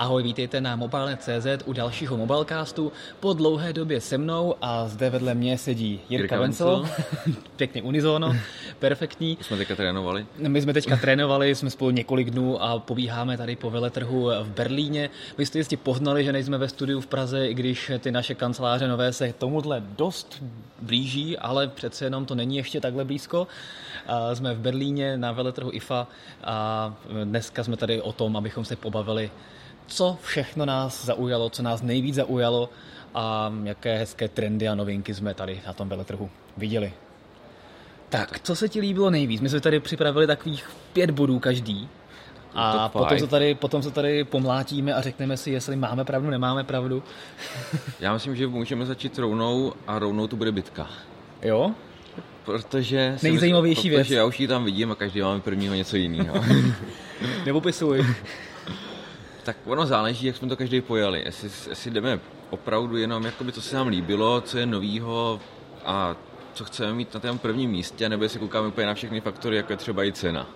Ahoj, vítejte na Mobile.cz u dalšího Mobilecastu. Po dlouhé době se mnou a zde vedle mě sedí Jirka Vencel. Pěkně unizono, perfektní. My jsme teďka trénovali, jsme spolu několik dnů a pobíháme tady po veletrhu v Berlíně. Vy jste jistě poznali, že nejsme ve studiu v Praze, i když ty naše kanceláře nové se tomuhle dost blíží, ale přece jenom to není ještě takhle blízko. Jsme v Berlíně na veletrhu IFA a dneska jsme tady o tom, abychom se pobavili, co všechno nás zaujalo, co nás nejvíc zaujalo a jaké hezké trendy a novinky jsme tady na tom veletrhu viděli. Tak, co se ti líbilo nejvíc? My jsme tady připravili takových 5 bodů každý a potom se tady pomlátíme a řekneme si, jestli máme pravdu, nemáme pravdu. Já myslím, že můžeme začít rovnou tu bude bitka. Jo? Protože nejzajímavější věc. Protože já už ji tam vidím a každý máme prvního něco jiného. Nepopisuj. Tak ono záleží, jak jsme to každý pojali. Jestli jdeme opravdu jenom, jakoby, co se nám líbilo, co je novýho a co chceme mít na tom prvním místě, nebo jestli koukáme úplně na všechny faktory, jako je třeba i cena.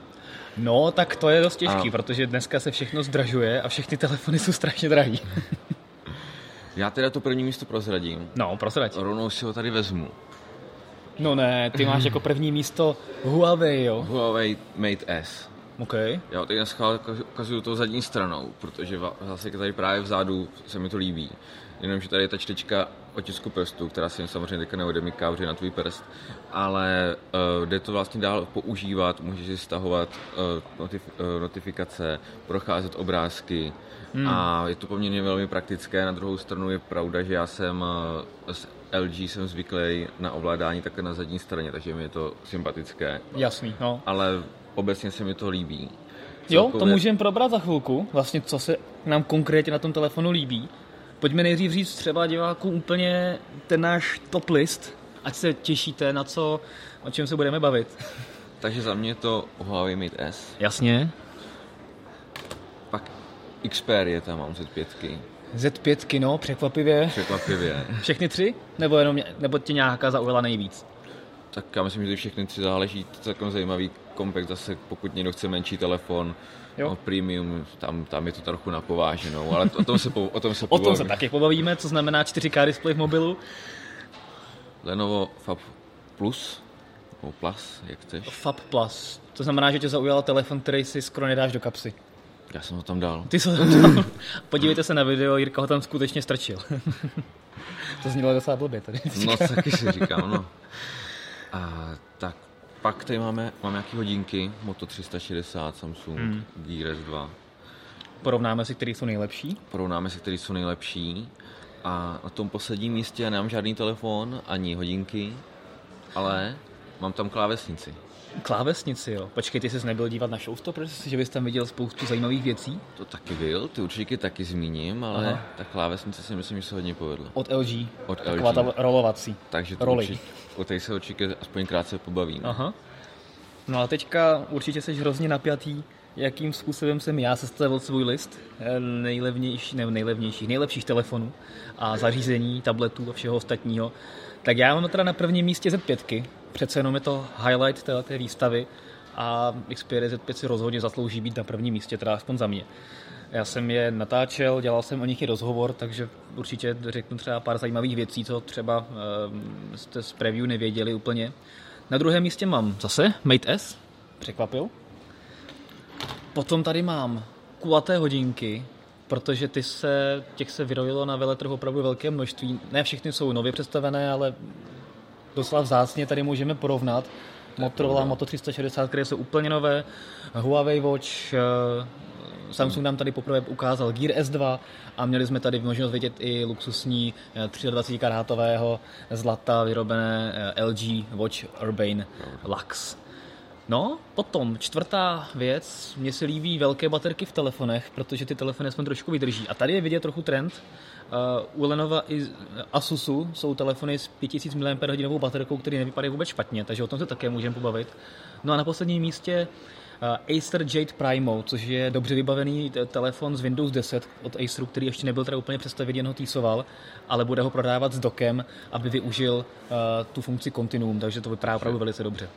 No, tak to je dost těžký, protože dneska se všechno zdražuje a všechny telefony jsou strašně drahý. Já teda to první místo prozradím. No, prozradím. Rovnou si ho tady vezmu. No ne, ty máš jako první místo Huawei, jo? Huawei Mate S. OK. Já teď naschvál ukazuju to zadní stranou, protože zase tady právě vzadu se mi to líbí. Jenomže tady je ta čtečka otisku prstu, která se jim samozřejmě teďka neodemyká, protože na tvůj prst, ale jde to vlastně dál používat, můžeš si stahovat notifikace, procházet obrázky a je to poměrně velmi praktické. Na druhou stranu je pravda, že já jsem z LG jsem zvyklý na ovládání také na zadní straně, takže mi je to sympatické. Jasný, no. Ale obecně se mi to líbí. Celkově... Jo, to můžeme probrat za chvilku, vlastně co se nám konkrétně na tom telefonu líbí. Pojďme nejdřív říct třeba divákům úplně ten náš top list, ať se těšíte na co, o čem se budeme bavit. Takže za mě to Huawei Mate S. Jasně. Pak Xperia tam mám Z5. Z5, no, překvapivě. Všechny tři? Nebo tě nějaká zaujala nejvíc? Tak já myslím, že ty všechny tři záleží, to je takový zajímavý kompakt, zase pokud někdo chce menší telefon, no, premium, tam je to trochu napováženou, ale o tom se pobavíme. O tom se taky pobavíme, co znamená 4K display v mobilu. Lenovo Phab Plus, nebo Plus, jak chceš. Phab Plus, to znamená, že tě zaujal telefon, který si skoro nedáš do kapsy. Já jsem ho tam dal. Ty jsi ho tam dal. Podívejte se na video, Jirka ho tam skutečně strčil. To znělo docela blbě tady. No, taky si říkám, no. A tak pak tady máme nějaké hodinky, Moto 360, Samsung Gear S2. Porovnáme si, které jsou nejlepší. A na tom posledním místě já nemám žádný telefon, ani hodinky, ale mám tam klávesnici. Klávesnici, jo. Počkej, ty jsi nebyl dívat na Showstoppers, že bys tam viděl spoustu zajímavých věcí? To taky byl, ty určitě taky zmíním, ale aha, ta klávesnice si myslím, že se hodně povedla. Od LG. Taková ta rolovací. Takže to určitě, o té se určitě aspoň krátce pobavíme. Aha. No a teďka určitě jsi hrozně napjatý, jakým způsobem jsem já sestavil svůj list nejlepších telefonů a zařízení, tabletů a všeho ostatního. Tak já mám teda na prvním místě Z5. Přece jenom je to highlight té výstavy a Xperia Z5 si rozhodně zaslouží být na prvním místě, teda aspoň za mě. Já jsem je natáčel, dělal jsem o nich i rozhovor, takže určitě řeknu třeba pár zajímavých věcí, co třeba jste z preview nevěděli úplně. Na druhém místě mám zase Mate S, překvapil. Potom tady mám kulaté hodinky, protože těch se vyrojilo na veletrhu opravdu velké množství. Ne všechny jsou nově představené, ale docela vzácně tady můžeme porovnat. Motorola, Moto 360, které jsou úplně nové, Huawei Watch, Samsung nám tady poprvé ukázal Gear S2 a měli jsme tady možnost vidět i luxusní 23 karátového zlata vyrobené LG Watch Urbane Luxe. No, potom čtvrtá věc, mně se líbí velké baterky v telefonech, protože ty telefony aspoň trošku vydrží. A tady je vidět trochu trend. U Lenova i Asusu jsou telefony s 5000 mAh baterkou, které nevypadají vůbec špatně, takže o tom se také můžeme pobavit. No a na posledním místě Acer Jade Primo, což je dobře vybavený telefon z Windows 10 od Aceru, který ještě nebyl teda úplně představěn, jen ho týsoval, ale bude ho prodávat s dokem, aby využil tu funkci Continuum, takže to vypadá opravdu velice dobře.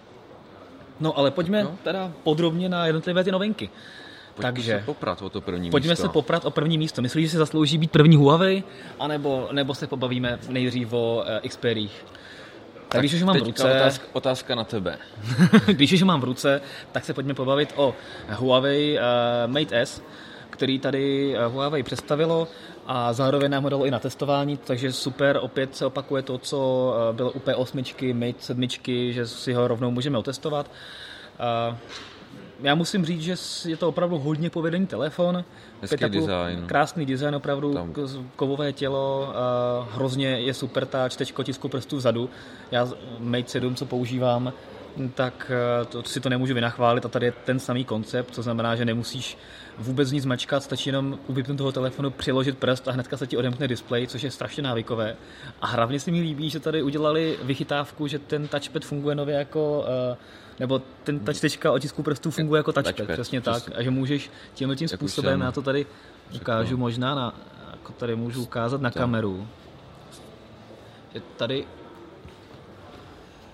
No ale pojďme teda podrobně na jednotlivé ty novinky. Takže pojďme se poprat o první místo. Myslíš, že se zaslouží být první Huawei, anebo se pobavíme nejdřív o Xperiích? Tak když už mám v ruce... Otázka na tebe. Když už mám v ruce, tak se pojďme pobavit o Huawei Mate S, který tady Huawei představilo a zároveň nám ho dalo i na testování, takže super, opět se opakuje to, co bylo u P8, Mate 7, že si ho rovnou můžeme otestovat. Já musím říct, že je to opravdu hodně povedený telefon. Hezký design. Krásný design, opravdu tam. Kovové tělo, hrozně je super ta čtečka tisku prstů vzadu. Já Mate 7, co používám, tak si to nemůžu vynachválit a tady je ten samý koncept, co znamená, že nemusíš vůbec nic mačkat, stačí jenom u vypnutého telefonu přiložit prst a hnedka se ti odemkne displej, což je strašně návykové. A hlavně se mi líbí, že tady udělali vychytávku, že ten touchpad funguje nově jako... nebo ta čtečka otisků prstů funguje jako touchpad, přesně tak. A že můžeš tímhle způsobem, já to tady ukážu možná, jako tady můžu ukázat na kameru. Je tady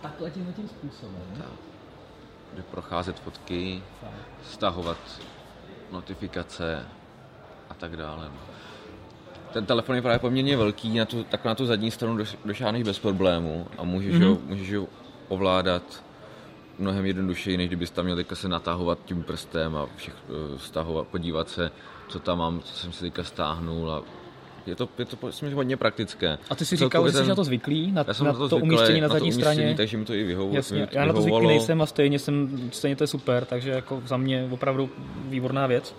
takhle tímhle způsobem. Může procházet fotky, stahovat notifikace a tak dále. Ten telefon je právě poměrně velký, tak na tu zadní stranu došáhneš bez problémů a můžeš ho ovládat mnohem jednodušeji, než kdybys tam měl teďka se natahovat tím prstem a stahovat, podívat se, co tam mám, co jsem si teďka stáhnul. A je to hodně praktické. A ty si říkal, že jsi na to zvyklý, na to umístění na zadní straně. Takže mi to i vyhovovalo. Jasně, já na to zvyklý nejsem a stejně to je super, takže jako za mě opravdu výborná věc.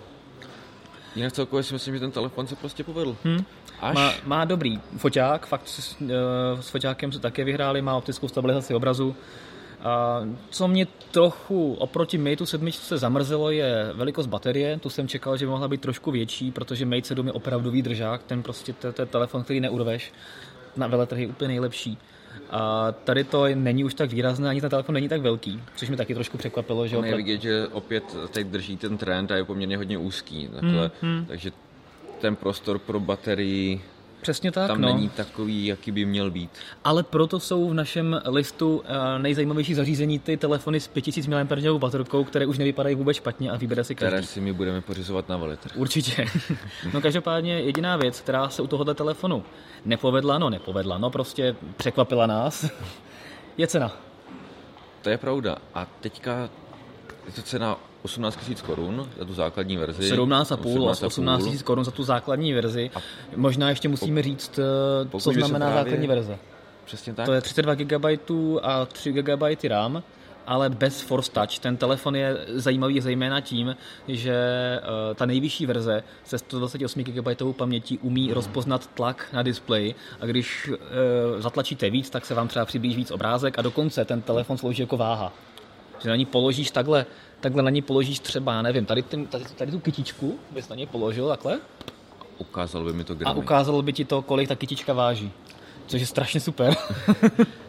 Jinak celkově si myslím, že ten telefon se prostě povedl. Má dobrý foťák, fakt s foťákem se také vyhráli, má optickou stabilizaci obrazu. Co mě trochu oproti Mateu 7 se zamrzelo, je velikost baterie. Tu jsem čekal, že by mohla být trošku větší, protože Mate 7 je opravdu výdržák. Ten prostě je telefon, který neurveš. Na veletrhy úplně nejlepší. A tady to není už tak výrazné, ani ten telefon není tak velký, což mi taky trošku překvapilo. Že je vidět, že opět teď drží ten trend a je poměrně hodně úzký. Takže ten prostor pro baterii... Přesně tak, tam není takový, jaký by měl být. Ale proto jsou v našem listu nejzajímavější zařízení ty telefony s 5000 mAh baterkou, které už nevypadají vůbec špatně a vybere si každý. Které si my budeme pořizovat na veletrh. Určitě. No každopádně jediná věc, která se u tohoto telefonu nepovedla, prostě překvapila nás, je cena. To je pravda. A teďka je to cena 18 000 Kč za tu základní verzi. 17 500 Kč za tu základní verzi. A možná ještě musíme říct, co znamená základní verze. Přesně tak. To je 32 GB a 3 GB RAM, ale bez Force Touch. Ten telefon je zajímavý zejména tím, že ta nejvyšší verze se 128 GB pamětí umí rozpoznat tlak na displeji a když zatlačíte víc, tak se vám třeba přiblíží víc obrázek a dokonce ten telefon slouží jako váha. Že na ní položíš takhle na ní položíš třeba, nevím, tady tu kytičku bys na ní položil takhle. Ukázal by mi to gramy. A ukázalo by ti to, kolik ta kytička váží. Což je strašně super.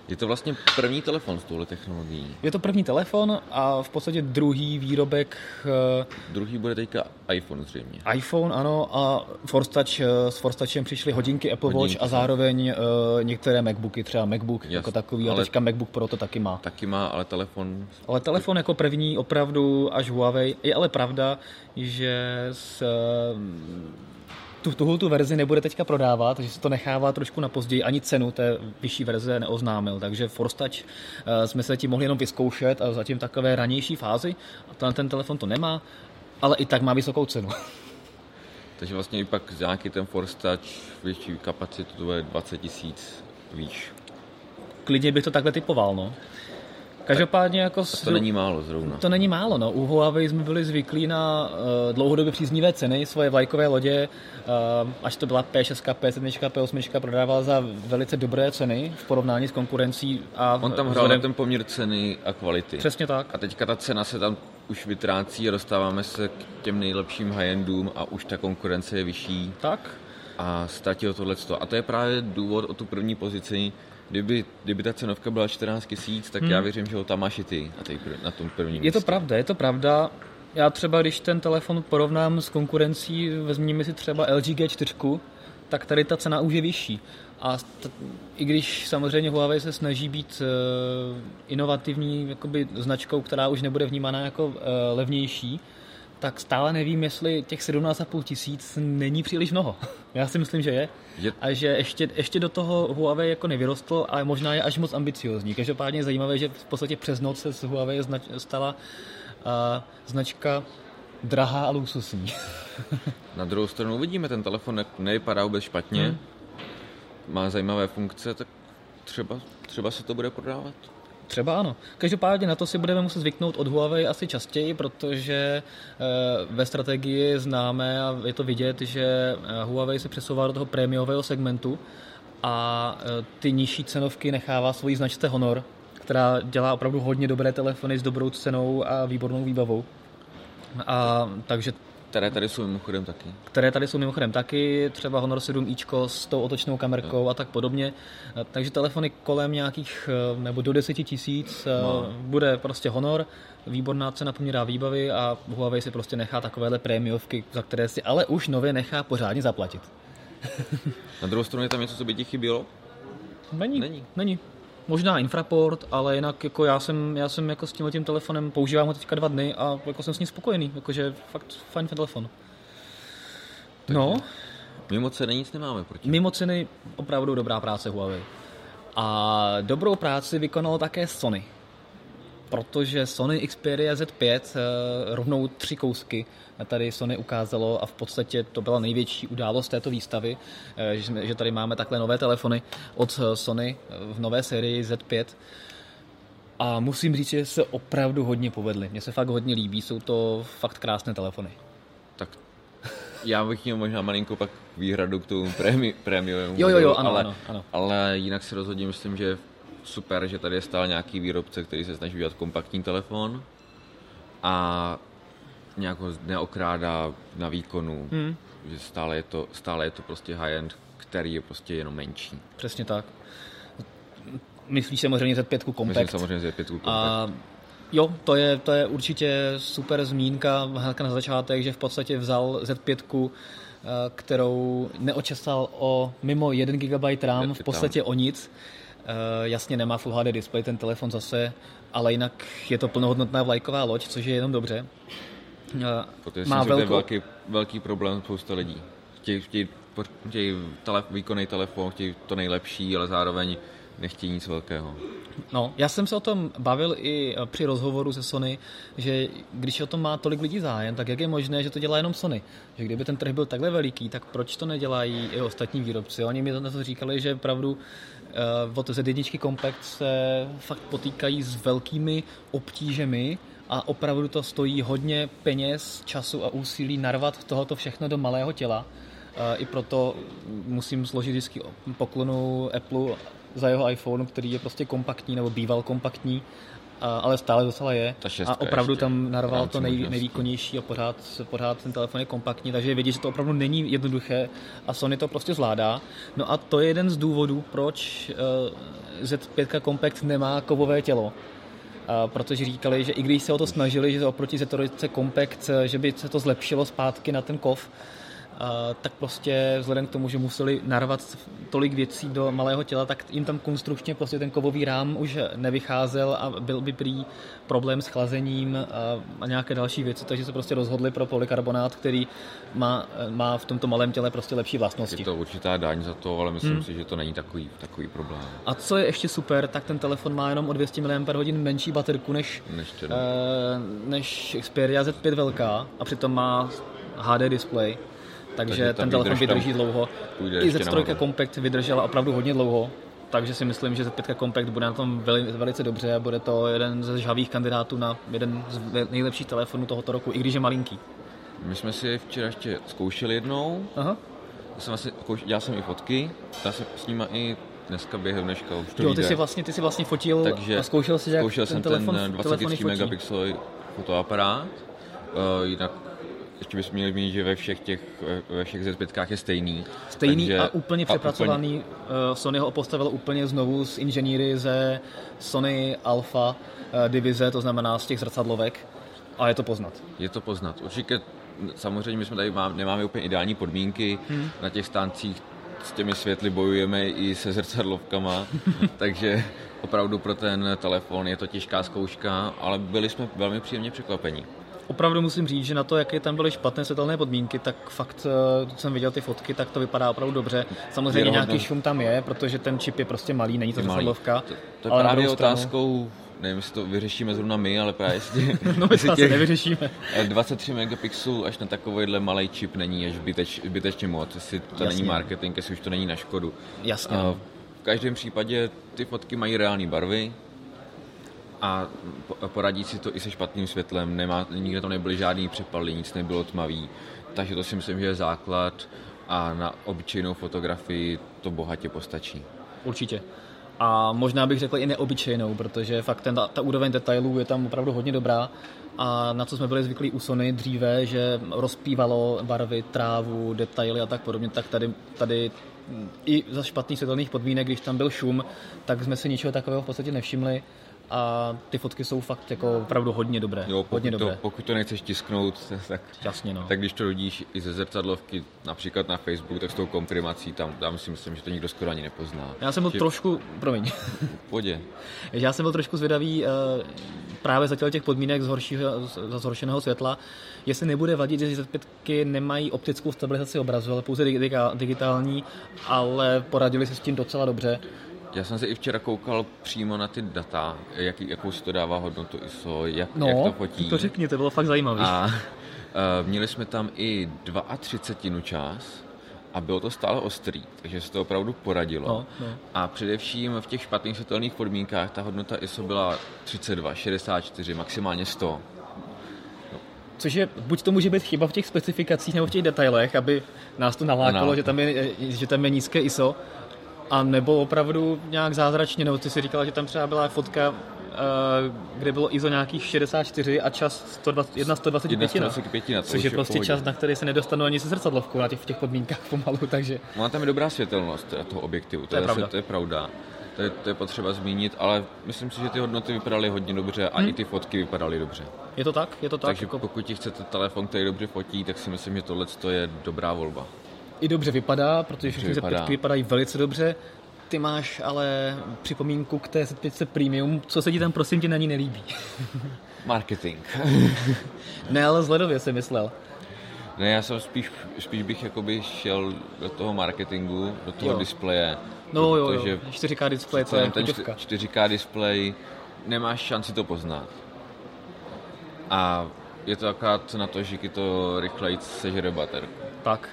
Je to vlastně první telefon s touhle technologií. Je to první telefon a v podstatě druhý výrobek. Druhý bude teďka iPhone zřejmě. iPhone, ano, a s Force Touchem přišly hodinky Apple Watch a zároveň některé MacBooky, třeba MacBook jako takový, a teďka MacBook Pro to taky má. Taky má, ale telefon... Ale telefon jako první opravdu až Huawei. Je ale pravda, že tu verzi nebude teďka prodávat, takže se to nechává trošku na později, ani cenu té vyšší verze neoznámil, takže Force Touch jsme se tím mohli jenom vyzkoušet a zatím takové ranější fázi a ten telefon to nemá, ale i tak má vysokou cenu. Takže vlastně i pak nějaký ten Force Touch větší kapacitu to bude 20 000 výš. Klidně bych to takhle typoval, no. Každopádně jako... To není málo zrovna. To není málo, no. U Huawei jsme byli zvyklí na dlouhodobě příznivé ceny, svoje vlajkové lodě, až to byla P6, P7, P8, prodával za velice dobré ceny v porovnání s konkurencí. A on tam hrál na ten poměr ceny a kvality. Přesně tak. A teďka ta cena se tam už vytrácí a dostáváme se k těm nejlepším high-endům a už ta konkurence je vyšší. Tak. A ztratilo tohleto. A to je právě důvod o tu první pozici. Kdyby ta cenovka byla 14 000, tak já věřím, že ho tam máš i ty na tom prvním místě. Je to pravda. Já třeba, když ten telefon porovnám s konkurencí, vezměme si třeba LG G4, tak tady ta cena už je vyšší. A i když samozřejmě Huawei se snaží být inovativní jakoby značkou, která už nebude vnímána jako levnější, tak stále nevím, jestli těch 17 500 není příliš mnoho. Já si myslím, že je. A že ještě do toho Huawei jako nevyrostl, ale možná je až moc ambiciózní. Každopádně je zajímavé, že v podstatě přes noc se z Huawei stala značka drahá a luxusní. Na druhou stranu uvidíme, ten telefon nevypadá vůbec špatně, má zajímavé funkce, tak třeba se to bude prodávat. Třeba ano. Každopádně na to si budeme muset zvyknout od Huawei asi častěji, protože ve strategii známe a je to vidět, že Huawei se přesouvá do toho prémiového segmentu a ty nižší cenovky nechává svojí značce Honor, která dělá opravdu hodně dobré telefony s dobrou cenou a výbornou výbavou. A takže Které tady jsou mimochodem taky, třeba Honor 7ičko s tou otočnou kamerkou a tak podobně. Takže telefony kolem nějakých, nebo do 10 000 bude prostě Honor, výborná cena poměrná výbavy a Huawei si prostě nechá takovéhle prémiovky, za které si ale už nově nechá pořádně zaplatit. Na druhou stranu je tam něco, co by ti chybělo? Není. Možná infraport, ale jinak jako já jsem jako s tímhletím telefonem, používám ho teďka 2 dny a jako jsem s ním spokojený, jakože fakt fajn telefon. Tak no. Mimo ceny nic nemáme proti. Mimo ceny opravdu dobrá práce Huawei. A dobrou práci vykonalo také Sony. Protože Sony Xperia Z5 rovnou 3 kousky tady Sony ukázalo a v podstatě to byla největší událost této výstavy, že tady máme takhle nové telefony od Sony v nové sérii Z5 a musím říct, že se opravdu hodně povedly. Mně se fakt hodně líbí, jsou to fakt krásné telefony. Tak já bych měl možná malinko pak výhradu k tomu prémiovému. Jo, ano. Ale jinak si rozhodně myslím, že super, že tady je stál nějaký výrobce, který se snaží udělat kompaktní telefon a nějak ho neokrádá na výkonu, že stále je to prostě high-end, který je prostě jenom menší. Přesně tak. Myslíš samozřejmě Z5 Compact? Myslím samozřejmě Z5 Compact. A jo, to je určitě super zmínka hned na začátek, že v podstatě vzal Z5, kterou neočesal o mimo 1 GB RAM, v podstatě o nic. Jasně nemá Full HD display ten telefon zase, ale jinak je to plnohodnotná vlajková loď, což je jenom dobře. Protože má velký problém spousta lidí. Chtějí výkonný telefon, chtějí to nejlepší, ale zároveň nechtějí nic velkého. No, já jsem se o tom bavil i při rozhovoru se Sony, že když o tom má tolik lidí zájem, tak jak je možné, že to dělá jenom Sony? Že kdyby ten trh byl takhle veliký, tak proč to nedělají i ostatní výrobci? Oni mi to říkali, že pravdu od Z1 Compact se fakt potýkají s velkými obtížemi a opravdu to stojí hodně peněz, času a úsilí narvat tohoto všechno do malého těla. I proto musím složit vždycky poklonu Appleu za jeho iPhone, který je prostě kompaktní, nebo býval kompaktní, ale stále docela je. A opravdu tam narval to nejvýkonnější a pořád ten telefon je kompaktní, takže je vidět, že to opravdu není jednoduché a Sony to prostě zvládá. No a to je jeden z důvodů, proč Z5 Compact nemá kovové tělo. Protože říkali, že i když se o to snažili, že oproti Z3 Compact, že by se to zlepšilo zpátky na ten kov, tak prostě vzhledem k tomu, že museli narvat tolik věcí do malého těla, tak jim tam konstrukčně prostě ten kovový rám už nevycházel a byl by prý problém s chlazením a nějaké další věci, takže se prostě rozhodli pro polykarbonát, který má v tomto malém těle prostě lepší vlastnosti. Je to určitá daň za to, ale myslím si, že to není takový problém. A co je ještě super, tak ten telefon má jenom o 200 mAh menší baterku než Xperia Z5 velká a přitom má HD display. Takže ten telefon vydrží dlouho. I Z3 Compact vydržela opravdu hodně dlouho, takže si myslím, že Z5 Compact bude na tom velice dobře a bude to jeden ze žhavých kandidátů na jeden z nejlepších telefonů tohoto roku, i když je malinký. My jsme si včera ještě zkoušeli jednou. Aha. Dělal jsem i fotky, já jsem s nima i dneska během dneška. Jo, ty jsi vlastně fotil, takže a zkoušel jsi, jak ten telefon fotí. Zkoušel jsem ten 20 megapixelový fotoaparát, jinak ještě bychom měli mít, že ve všech Z5 je stejný takže, a úplně přepracovaný. Sony ho postavilo úplně znovu z inženýry ze Sony Alpha divize, to znamená z těch zrcadlovek, a je to poznat určitě. Samozřejmě my jsme tady nemáme úplně ideální podmínky, na těch stáncích s těmi světly bojujeme i se zrcadlovkama, takže opravdu pro ten telefon je to těžká zkouška, ale byli jsme velmi příjemně překvapeni. opravdu musím říct, že na to, jaké tam byly špatné světelné podmínky, tak fakt, když jsem viděl ty fotky, tak to vypadá opravdu dobře. Samozřejmě nějaký šum tam je, protože ten čip je prostě malý, není to zrcadlovka. To je právě otázkou, nevím, jestli to vyřešíme zrovna my, ale právě jestli, no, jestli nevyřešíme. 23 megapixelů až na takovýhle malý čip není až zbytečně moc, jestli to Jasně. není marketing, jestli už to není na škodu. Jasně. V každém případě ty fotky mají reální barvy a poradí si to i se špatným světlem, nikde tam nebyly žádný přepaly, nic nebylo tmavý, takže to si myslím, že je základ a na obyčejnou fotografii to bohatě postačí. Určitě. A možná bych řekl i neobyčejnou, protože fakt ta úroveň detailů je tam opravdu hodně dobrá a na co jsme byli zvyklí u Sony dříve, že rozpívalo barvy, trávu, detaily a tak podobně, tak tady i za špatných světelných podmínek, když tam byl šum, tak jsme si ničeho takového v podstatě nevšimli a ty fotky jsou fakt jako opravdu hodně dobré. Jo, pokud to nechceš tisknout, tak, Jasně, no. tak když to rodíš i ze zrcadlovky, například na Facebooku, tak s tou komprimací tam si myslím, že to nikdo skoro ani nepozná. Já jsem byl trošku, promiň. Podě. Já jsem byl trošku zvědavý právě za těch podmínek zhoršeného světla, jestli nebude vadit, že Z5 nemají optickou stabilizaci obrazu, ale pouze digitální, ale poradili se s tím docela dobře. Já jsem se i včera koukal přímo na ty data, jakou si to dává hodnotu ISO, jak to fotí. To řekni, to bylo fakt zajímavé. A měli jsme tam i 32 čas a bylo to stále ostrý, takže se to opravdu poradilo. No. A především v těch špatných světelných podmínkách ta hodnota ISO byla 32, 64, maximálně 100. Což je, buď to může být chyba v těch specifikacích nebo v těch detailech, aby nás to nalákalo, že tam je nízké ISO, a nebo opravdu nějak zázračně, nebo ty si říkala, že tam třeba byla fotka, kde bylo ISO nějakých 64 a čas 1,125, což je prostě čas, na který se nedostanu ani se zrcadlovkou na těch podmínkách pomalu, takže... Má tam je dobrá světelnost toho objektivu, to je pravda. To je potřeba zmínit, ale myslím si, že ty hodnoty vypadaly hodně dobře a i ty fotky vypadaly dobře. Je to tak. Takže pokud ti chcete telefon, který dobře fotí, tak si myslím, že tohle je dobrá volba. I dobře vypadá, protože všechny Z5 vypadají velice dobře. Ty máš ale připomínku k té Z5 Premium. Co se ti tam prosím tě na ní nelíbí? Marketing. Ne, ale zhledově jsem myslel. Ne, já jsem spíš bych jakoby šel do toho marketingu, do toho displeje. No jo, 4K displej, to je chuťovka. 4K displej, nemáš šanci to poznat. A je to akorát na to, že to rychleji sežere baterku. Tak.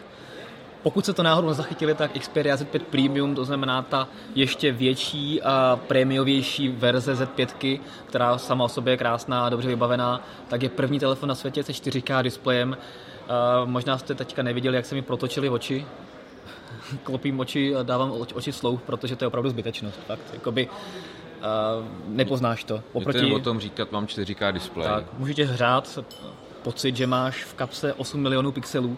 Pokud se to náhodou nezachytili, tak Xperia Z5 Premium, to znamená ta ještě větší a prémiovější verze Z5, která sama o sobě je krásná a dobře vybavená, tak je první telefon na světě se 4K displejem. Možná jste teďka neviděli, jak se mi protočily oči. Klopím oči a dávám oči sloup, protože to je opravdu zbytečnost. Fakt, jakoby... nepoznáš to. Oproti... o tom říkat, mám 4K displej. Tak, můžete hrát pocit, že máš v kapse 8 milionů pixelů,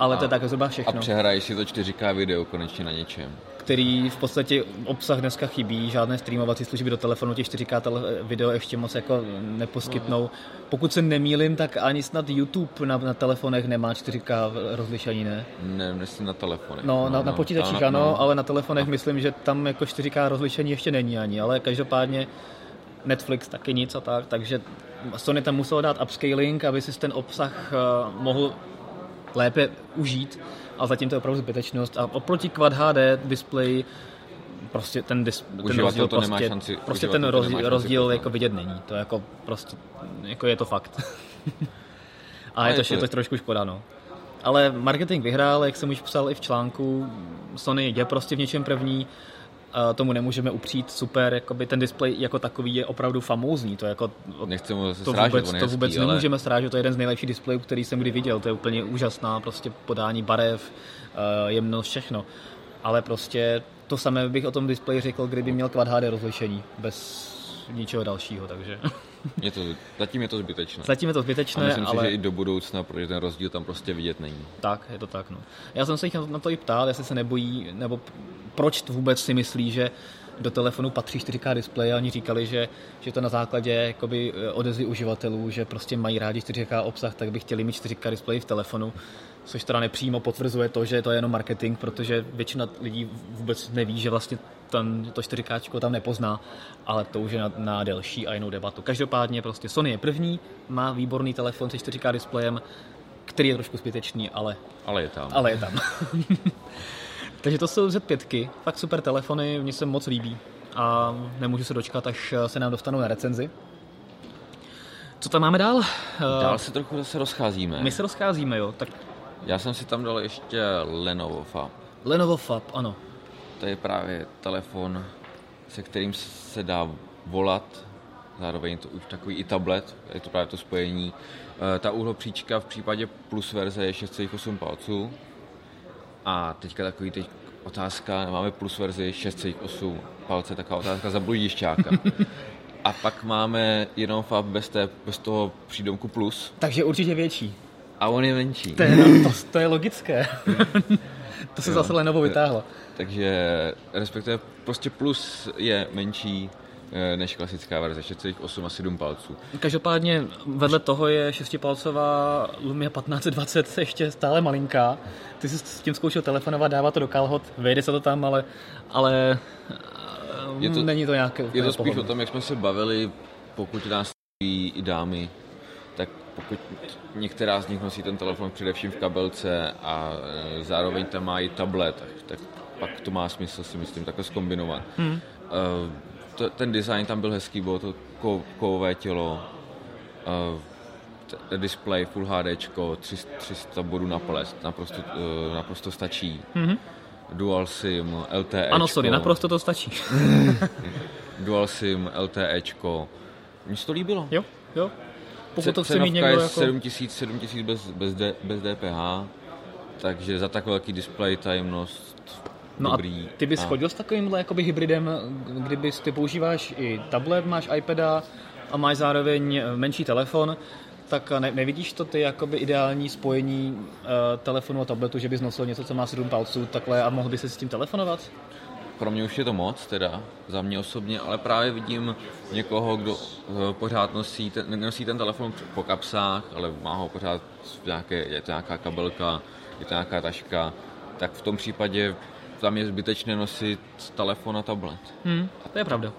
ale to je tak zhruba všechno. A přehraješ si to 4K video konečně na něčem. Který v podstatě obsah dneska chybí, žádné streamovací služby do telefonu, těch 4K video ještě moc jako neposkytnou. Pokud se nemýlím, tak ani snad YouTube na telefonech nemá 4K rozlišení, ne? Ne, myslím na telefonech. Na počítačích ano, ale na telefonech myslím, že tam jako 4K rozlišení ještě není ani, ale každopádně Netflix taky nic a tak, takže Sony tam muselo dát upscaling, aby si ten obsah mohl lépe užít, a zatím to je opravdu zbytečnost. A oproti Quad HD displeji prostě ten rozdíl jako vidět není. To jako prostě jako je to fakt. A je to trošku škoda, no. Ale marketing vyhrál, jak jsem už psal i v článku, Sony je prostě v něčem první. A tomu nemůžeme upřít, super, jakoby ten displej jako takový je opravdu famózní, to jako to vůbec nemůžeme srážet, to je jeden z nejlepších displejů, který jsem kdy viděl, to je úplně úžasná, prostě podání barev, jemnost, všechno, ale prostě to samé bych o tom displeji řekl, kdyby měl Quad HD rozlišení, bez ničeho dalšího, takže... Zatím je to zbytečné, ale... Myslím si, že i do budoucna, protože ten rozdíl tam prostě vidět není. Tak, je to tak, no. Já jsem se jich na to i ptal, jestli se nebojí, nebo proč vůbec si myslí, že do telefonu patří 4K displej a oni říkali, že to na základě jakoby odezvy uživatelů, že prostě mají rádi 4K obsah, tak by chtěli mít 4K displej v telefonu, což teda nepřímo potvrzuje to, že to je jenom marketing, protože většina lidí vůbec neví, že vlastně to 4K tam nepozná, ale to už je na delší a jinou debatu. Každopádně prostě Sony je první, má výborný telefon se 4K displejem, který je trošku zbytečný, ale je tam. Takže to jsou Z5, fakt super telefony, mně se moc líbí a nemůžu se dočkat, až se nám dostanou na recenzi. Co tam máme dál? Dál se trochu zase rozcházíme. My se rozcházíme, jo. Tak... Já jsem si tam dal ještě Lenovo Phab. Lenovo Phab, ano. To je právě telefon, se kterým se dá volat, zároveň to už takový i tablet, je to právě to spojení. Ta úhlopříčka v případě plus verze je 6,8 palců a teďka takový teď otázka, máme plus verzi 6,8 palce, taková otázka za bludišťáka. A pak máme jenom Phab bez toho přídomku plus. Takže určitě větší. A on je menší. To je logické. To se zase Lenovo vytáhlo. Takže respektive prostě plus je menší než klasická verze, 6,8 a 7 palců. Každopádně vedle toho je 6-palcová Lumia 1520 ještě stále malinká. Ty jsi s tím zkoušel telefonovat, dává to do kalhot, vejde se to tam, ale není to nějaké úplně. Je to spíš pohodlné. O tom, jak jsme se bavili, pokud nás ví i dámy, tak pokud některá z nich nosí ten telefon především v kabelce a zároveň tam má i tablet, tak pak to má smysl, si myslím, takhle zkombinovat. Ten design tam byl hezký, bylo to kovové tělo, display Full HDčko, 300 bodů na palec, naprosto stačí. Mm-hmm. Dual SIM, LTEčko. Ano, sorry, naprosto to stačí. Dual SIM, LTEčko. Mně se to líbilo. Jo. Pokud to chce mít někdo je 7000 bez DPH, takže za tak velký display tajemnost. No dobrý. A ty bys chodil s takovýmhle jakoby hybridem, kdyby ty používáš i tablet, máš iPada a máš zároveň menší telefon, tak nevidíš to ty jakoby ideální spojení telefonu a tabletu, že bys nosil něco, co má 7 palců takhle a mohl bys se s tím telefonovat? Pro mě už je to moc, teda za mě osobně, ale právě vidím někoho, kdo pořád nosí ten telefon po kapsách, ale má ho pořád, je to nějaká kabelka, je to nějaká taška, tak v tom případě tam je zbytečné nosit telefon a tablet. To je pravda.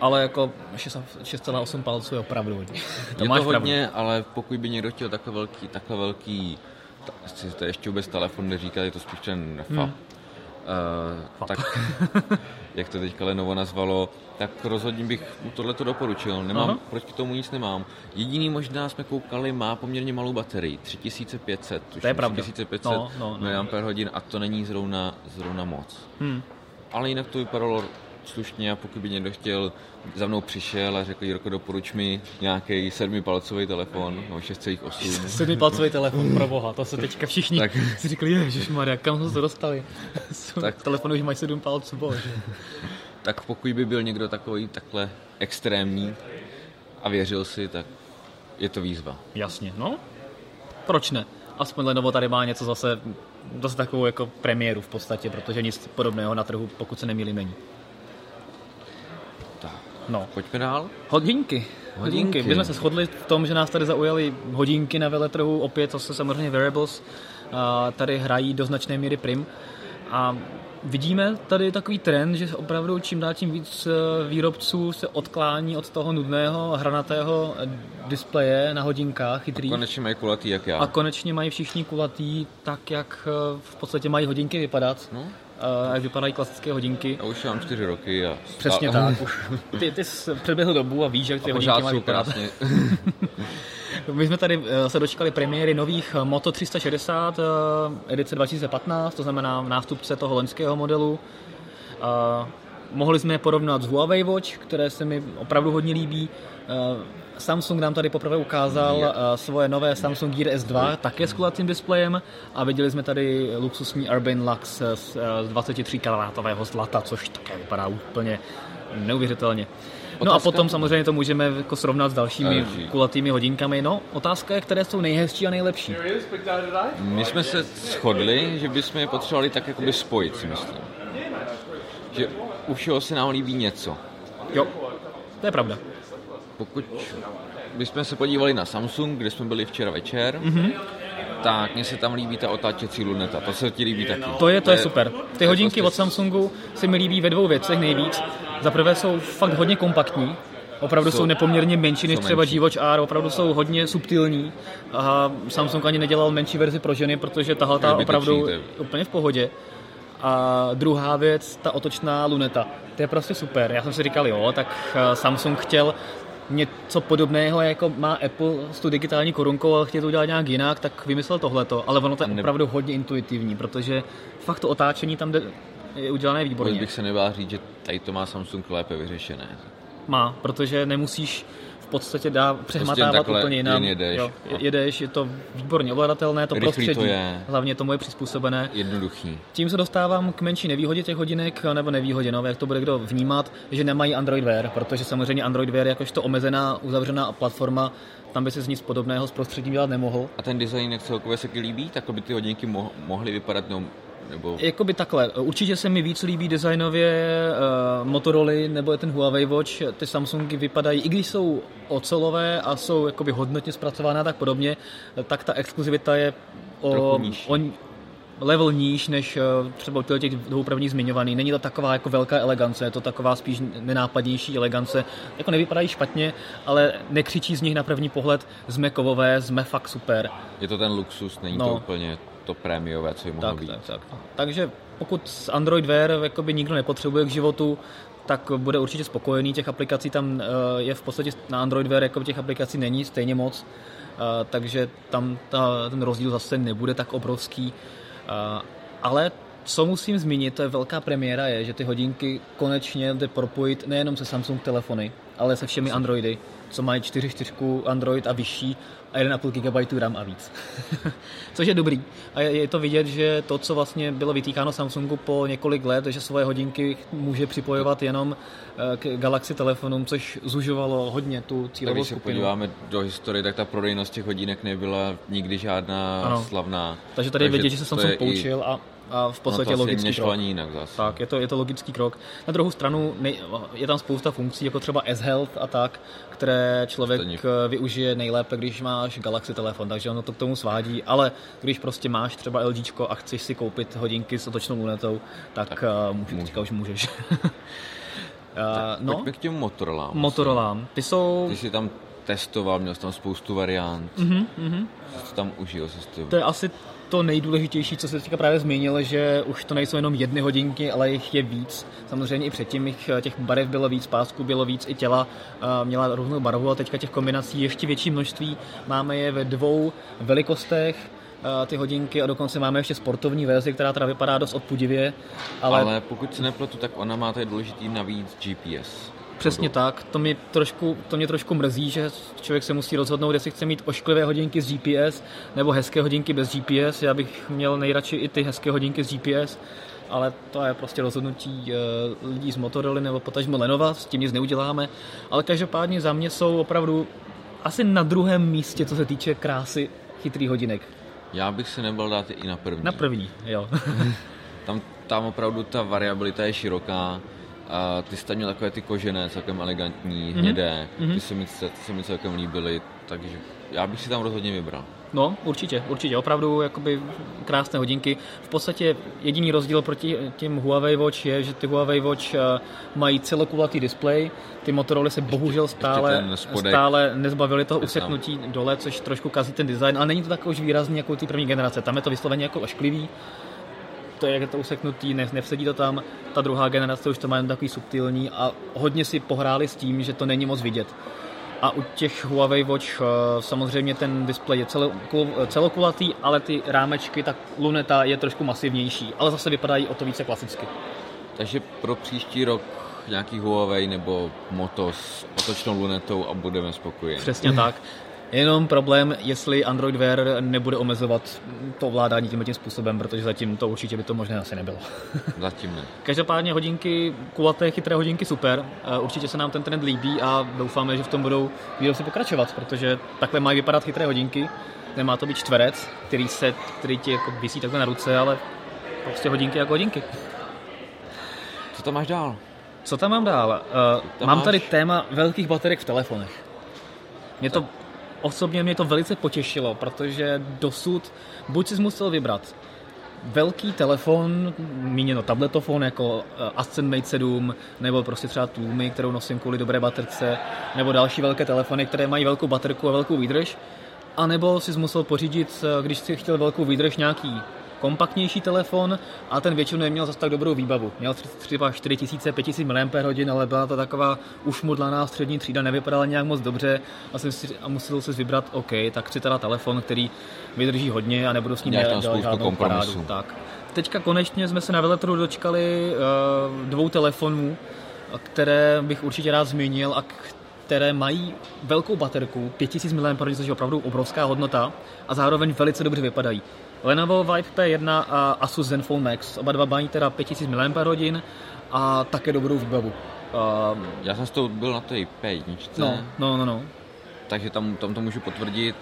Ale jako 6,8 palců je opravdu hodně. Je to hodně, ale pokud by někdo chtěl takhle velký to je ještě vůbec telefon neříkat, je to spíš ten Phab. Tak, jak to teďka Lenovo nazvalo, tak rozhodně bych mu tohleto doporučil. Proti tomu nic nemám. Jediný možná jsme koukali, má poměrně malou baterii, 3500. To je pravda. 3500 mAh a to není zrovna moc. Ale jinak to vypadalo slušně a pokud by někdo chtěl, za mnou přišel a řekl, Jirko, doporuč mi nějaký 7-palcový telefon, no 6,8. 7-palcový telefon, pro boha, to se teďka všichni si řekli, ježišmarja, kam jsme to dostali? Tak, telefony už mají 7 palců, bože. Tak pokud by byl někdo takový takhle extrémní a věřil si, tak je to výzva. Jasně, no, proč ne? Aspoň Lenovo tady má něco zase takovou jako premiéru v podstatě, protože nic podobného na trhu, pokud se nemýlím, není. No. Pojďme dál. Hodinky. My jsme se shodli v tom, že nás tady zaujaly hodinky na veletrhu, opět zase samozřejmě wearables, tady hrají do značné míry prim. A vidíme tady takový trend, že opravdu čím dál tím víc výrobců se odklání od toho nudného hranatého displeje na hodinkách chytrých. A konečně mají kulatý jak já. A konečně mají všichni kulatý, tak jak v podstatě mají hodinky vypadat. No. Až vypadají klasické hodinky. A už mám 4 roky. Přesně tak. Ty jsi předběhl dobu a víš, jak ty hodinky mají vypadat. My jsme tady se dočkali premiéry nových Moto 360 edice 2015, to znamená nástupce toho loňského modelu. Mohli jsme je porovnat s Huawei Watch, které se mi opravdu hodně líbí. Samsung nám tady poprvé ukázal svoje nové Samsung Gear S2, také s kulatým displejem, a viděli jsme tady luxusní Urbane Luxe z 23 karatového zlata, což také vypadá úplně neuvěřitelně. No a potom samozřejmě to můžeme jako srovnat s dalšími kulatými hodinkami. No, otázka je, které jsou nejhezčí a nejlepší. My jsme se shodli, že bychom je potřebovali tak jakoby spojit, si myslím. Že u všeho se nám líbí něco. Jo, to je pravda. Pokud bychom se podívali na Samsung, kde jsme byli včera večer, tak mně se tam líbí ta otáčecí luneta. To se ti líbí taky. To je super. Ty hodinky od Samsungu se mi líbí ve dvou věcech nejvíc. Za prvé jsou fakt hodně kompaktní. Opravdu jsou nepoměrně menší než třeba G-Watch R, opravdu jsou hodně subtilní. A Samsung ani nedělal menší verzi pro ženy, protože tahle ta opravdu je úplně v pohodě. A druhá věc, ta otočná luneta. To je prostě super. Já jsem si říkal, jo, tak Samsung chtěl něco podobného, jako má Apple s tu digitální korunkou, ale chtěl to udělat nějak jinak, tak vymyslel tohleto. Ale ono to je opravdu hodně intuitivní, protože fakt to otáčení tam je udělané výborně. Vůbec bych se nebál říct, že tady to má Samsung lépe vyřešené. Má, protože nemusíš v podstatě přehmatávat úplně jinam. Jedeš, je to výborně ovladatelné, to prostředí, hlavně tomu je přizpůsobené. Jednoduchý. Tím se dostávám k menší nevýhodě těch hodinek, nebo nevýhodě, no, jak to bude kdo vnímat, že nemají Android Wear, protože samozřejmě Android Wear jakožto omezená, uzavřená platforma, tam by se nic podobného s prostředím dělat nemohl. A ten design, jak celkově se ti líbí, tak by ty hodinky mohly vypadat nebo... Jakoby takhle. Určitě se mi víc líbí designově Motorola nebo ten Huawei Watch. Ty Samsungy vypadají, i když jsou ocelové a jsou jakoby hodnotně zpracované a tak podobně, tak ta exkluzivita je o level níž než třeba u těch dvou prvních zmiňovaných. Není to taková jako velká elegance, je to taková spíš nenápadnější elegance. Jako nevypadají špatně, ale nekřičí z nich na první pohled, jsme kovové, jsme fakt super. Je to ten luxus, není to úplně... to prémiové, co jim mohlo být. Tak. Takže pokud Android Wear jakoby nikdo nepotřebuje k životu, tak bude určitě spokojený. Těch aplikací tam je v podstatě na Android Wear, jako těch aplikací není stejně moc, takže tam ten rozdíl zase nebude tak obrovský. Ale co musím zmínit, to je velká premiéra, je, že ty hodinky konečně jde propojit nejenom se Samsung telefony, ale se všemi Androidy, co mají 4.4 Android a vyšší a 1,5 GB RAM a víc. Což je dobrý. A je to vidět, že to, co vlastně bylo vytýkáno Samsungu po několik let, že svoje hodinky může připojovat jenom k Galaxy telefonům, což zužovalo hodně tu cílovou skupinu. Když se podíváme do historie, tak ta prodejnost těch hodinek nebyla nikdy žádná slavná. Takže tady je vidět, že se Samsung poučil a v podstatě logický krok. Jinak zase. Tak, je to logický krok. Na druhou stranu je tam spousta funkcí, jako třeba S-Health a tak, které člověk využije nejlépe, když máš Galaxy telefon, takže ono to k tomu svádí, ale když prostě máš třeba LGčko a chceš si koupit hodinky s otočnou lunetou, tak teďka už můžeš. Pojďme k těm Motorolám. Ty jsi tam testoval, měl jsi tam spoustu variant. Co tam užil se s tím? To je asi to nejdůležitější, co se teďka právě zmínil, že už to nejsou jenom jedny hodinky, ale jich je víc. Samozřejmě i předtím těch barev bylo víc, pásků bylo víc, i těla měla různou barvu a teďka těch kombinací ještě větší množství. Máme je ve dvou velikostech ty hodinky a dokonce máme ještě sportovní verzi, která teda vypadá dost odpudivě. Ale pokud se nepletu, tak ona má tady důležitý navíc GPS. Přesně tak, to mě trošku mrzí, že člověk se musí rozhodnout, jestli chce mít ošklivé hodinky s GPS nebo hezké hodinky bez GPS. Já bych měl nejradši i ty hezké hodinky s GPS, ale to je prostě rozhodnutí lidí z Motorola nebo potažmo Lenova, s tím nic neuděláme. Ale každopádně za mě jsou opravdu asi na druhém místě, co se týče krásy chytrých hodinek. Já bych se nebal dát i na první. Na první, jo. tam opravdu ta variabilita je široká. A ty jsi tam měl takové ty kožené, celkem elegantní, hnědé, ty se mi celkem líbily, takže já bych si tam rozhodně vybral. No, určitě, opravdu jakoby krásné hodinky. V podstatě jediný rozdíl proti těm Huawei Watch je, že ty Huawei Watch mají celokulatý displej, ty Motorola se bohužel stále nezbavili toho useknutí dole, což trošku kazí ten design, ale není to tak už výrazný jako ty první generace, tam je to vysloveně jako ošklivý. To je to useknutý, nevsedí to tam. Ta druhá generace už to má jen takový subtilní a hodně si pohráli s tím, že to není moc vidět. A u těch Huawei Watch samozřejmě ten displej je celokulatý, ale ty rámečky, ta luneta je trošku masivnější, ale zase vypadají o to více klasicky. Takže pro příští rok nějaký Huawei nebo Moto s otočnou lunetou a budeme spokojeni. Přesně tak. Jenom problém, jestli Android Wear nebude omezovat to ovládání tímhle tím způsobem, protože zatím to určitě by to možné asi nebylo. Zatím ne. Každopádně hodinky, kulaté, chytré hodinky super. Určitě se nám ten trend líbí a doufáme, že v tom budou výrobci pokračovat, protože takhle mají vypadat chytré hodinky. Nemá to být čtverec, který ti jako visí takhle na ruce, ale prostě hodinky jako hodinky. Co tam máš dál? Co tam mám dál? Mám tady téma velkých baterek v telefonech. Mě to Osobně mě to velice potěšilo, protože dosud buď jsi musel vybrat velký telefon, míněno tabletofon jako Ascend Mate 7, nebo prostě třeba tu Mi, kterou nosím kvůli dobré baterce, nebo další velké telefony, které mají velkou baterku a velkou výdrž, anebo jsi musel pořídit, když jsi chtěl velkou výdrž, nějaký kompaktnější telefon a ten většinou neměl zase tak dobrou výbavu. Měl třeba 4 000, 5 000 mAh, ale byla to taková ušmudlaná střední třída, nevypadala nějak moc dobře a musel se vybrat, OK, tak si teda telefon, který vydrží hodně a nebudu s ním dělat žádnou parádu. Tak. Teďka konečně jsme se na Veletru dočkali dvou telefonů, které bych určitě rád zmínil a které mají velkou baterku, 5000 mAh, což je opravdu obrovská hodnota a zároveň velice dobře vypadají. Lenovo Vibe P1 a Asus Zenfone Max, oba dva mají teda 5000 mAh a také dobrou výbavu. Já jsem s tou byl na té P1. No. Takže tam to můžu potvrdit,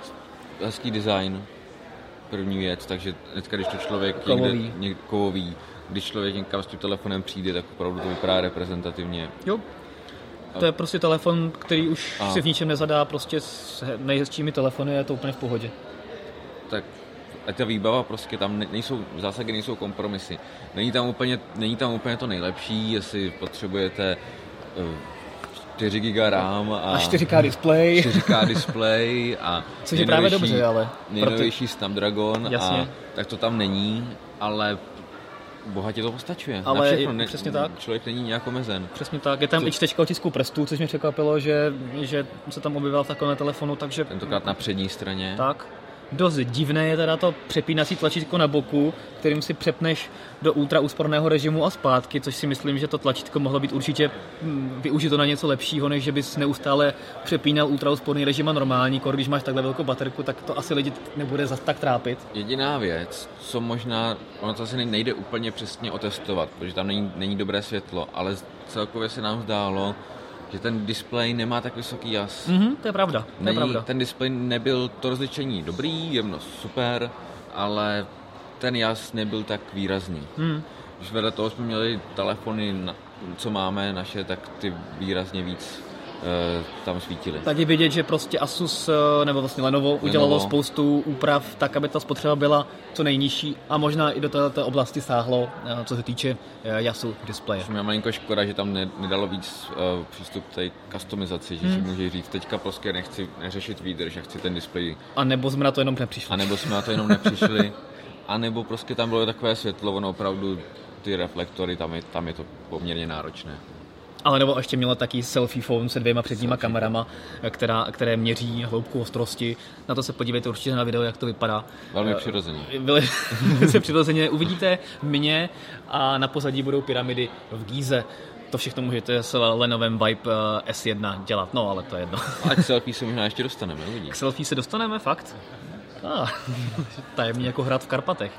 hezký design, první věc, takže dneska, když to člověk kovový, když člověk někam s tím telefonem přijde, tak opravdu to vypadá reprezentativně. Jo. To je prostě telefon, který už si v ničem nezadá, prostě s nejhezčími telefony je to úplně v pohodě. Tak a ta výbava prostě tam v zásadě nejsou kompromisy. Není tam úplně to nejlepší, jestli potřebujete 4 GB RAM a 4K displej a což je právě dobře, ale nejnovější Snapdragon, jasně. A tak to tam není, ale bohatě to postačuje. Ale všechno, přesně tak. Člověk není nějak omezen. Přesně tak. Je tam i čtečka otisku prstů, což mě překvapilo, že se tam objevila v takovém telefonu, takže tentokrát na přední straně. Tak. Dost divné je teda to přepínací tlačítko na boku, kterým si přepneš do ultra úsporného režimu a zpátky, což si myslím, že to tlačítko mohlo být určitě využito na něco lepšího, než že bys neustále přepínal ultra úsporný režim a normální, když máš takhle velkou baterku, tak to asi lidi nebude zas tak trápit. Jediná věc, co možná, ono to asi nejde úplně přesně otestovat, protože tam není dobré světlo, ale celkově se nám zdálo, že ten displej nemá tak vysoký jas. To je pravda. Ten displej nebyl, to rozličení dobrý, jemnost super, ale ten jas nebyl tak výrazný. Když vedle toho jsme měli telefony, co máme naše, tak ty výrazně víc tam svítily. Tak je vidět, že prostě Asus, nebo vlastně Lenovo, udělalo spoustu úprav tak, aby ta spotřeba byla co nejnižší a možná i do této oblasti sáhlo, co se týče jasu displeje. Mě malinko škoda, že tam nedalo víc přístup té customizaci, že si může říct, teďka prostě nechci neřešit výdrž, já chci ten displej. A nebo jsme na to jenom nepřišli. A nebo prostě tam bylo takové světlo, ono opravdu ty reflektory, tam je to poměrně náročné. Ale nebo ještě měla taky selfie phone se dvěma předníma kamerama, které měří hloubku ostrosti. Na to se podívejte určitě na video, jak to vypadá. Velmi přirozeně. Velice přirozeně. Uvidíte mě a na pozadí budou pyramidy v Gíze. To všechno můžete s Lenovem Vibe S1 dělat. No, ale to je jedno. A k selfie se možná ještě dostaneme. Uvidí. K selfie se dostaneme, fakt? Tajemně jako hrát v Karpatech.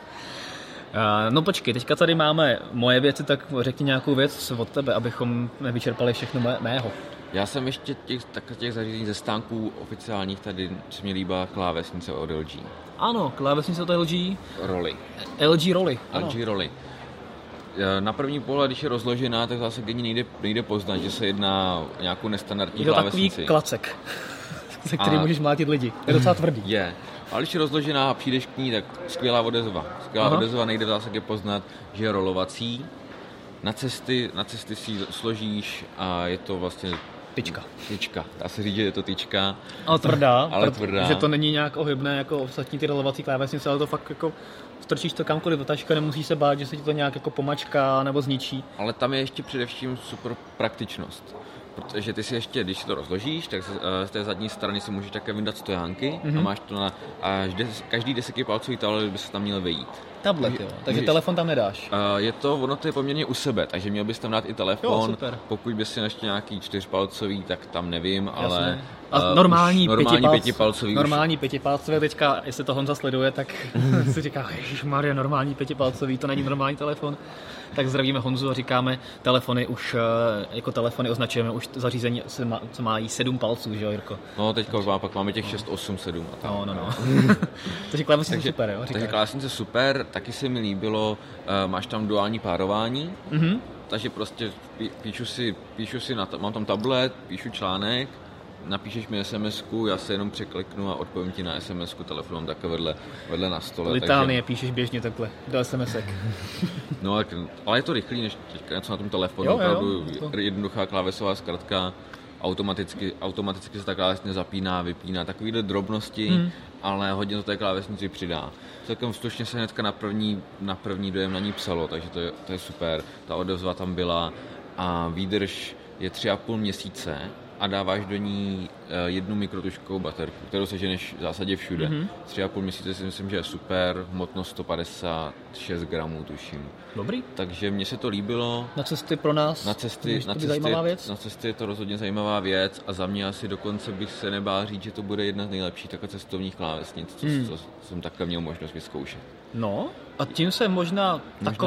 No počkej, teďka tady máme moje věci, tak řekni nějakou věc od tebe, abychom nevyčerpali všechno mého. Já jsem ještě těch zařízení ze stánků oficiálních, tady se mi líbá klávesnice od LG. Ano, klávesnice od LG. LG Rolly. Na první pohled, když je rozložená, tak zase nejde poznat, že se jedná o nějakou nestandardní klávesnici. Je to takový klacek, se kterým můžeš mlátit lidi. Je docela tvrdý. Je. Ale když je rozložená a přijdeš k ní, tak skvělá odezva. Nejde v zásadě poznat, že je rolovací. Na cesty si ji složíš a je to vlastně tyčka. Dá se říct, že je to tyčka. Ale tvrdá. Že to není nějak ohybné jako ostatní ty rolovací klávesnice, ale to fakt jako strčíš to kamkoliv do taška, nemusíš se bát, že se ti to nějak jako pomačká nebo zničí. Ale tam je ještě především super praktičnost. Protože ty si ještě, když si to rozložíš, tak z té zadní strany si můžeš také vyndat stojánky a máš to každý 10palcový tablet by se tam měl vejít. Tablet, jo, takže telefon tam nedáš. Ono to je poměrně u sebe, takže měl bys tam dát i telefon, jo, pokud bys si ještě nějaký 4palcový, tak tam nevím, ale... Jasně. A normální pětipalcový, teďka, jestli to Honza sleduje, tak si říká, ježišmarja, normální pětipalcový, to není normální telefon. Tak zdravíme Honzu a říkáme, telefony už, jako telefony označujeme, už zařízení, co mají 7 palců, že jo, Jirko? No, teďka už pak máme těch 6, 8, 7 a tak. No. Takže klávesnice super, jo, říkáš? Takže klávesnice super, taky se mi líbilo, máš tam duální párování, takže prostě píšu si mám tam tablet, píšu článek, napíšeš mi SMSku, já se jenom překliknu a odpovím ti na SMSku telefonem takhle vedle na stole. Litánie, takže... píšeš běžně takhle, do SMSek. No, ale je to rychlý, než něco na tom telefonu, opravdu jednoduchá klávesová zkratka, automaticky se ta klávesnice zapíná, vypíná, takovýhle drobnosti, ale hodně to té klávesnici přidá. Celkem slušně se hnedka na první dojem na ní psalo, takže to je super, ta odezva tam byla a výdrž je 3,5 měsíce a dáváš do ní jednu mikrotužkovou baterku, kterou seženeš v zásadě všude. 3,5 měsíce si myslím, že je super, hmotnost 156 gramů tuším. Dobrý. Takže mně se to líbilo. Na cesty pro nás? Na cesty je to rozhodně zajímavá věc a za mě asi dokonce bych se nebál říct, že to bude jedna z nejlepších takhle cestovních klávesnic, co jsem takhle měl možnost vyzkoušet. No a tím se možná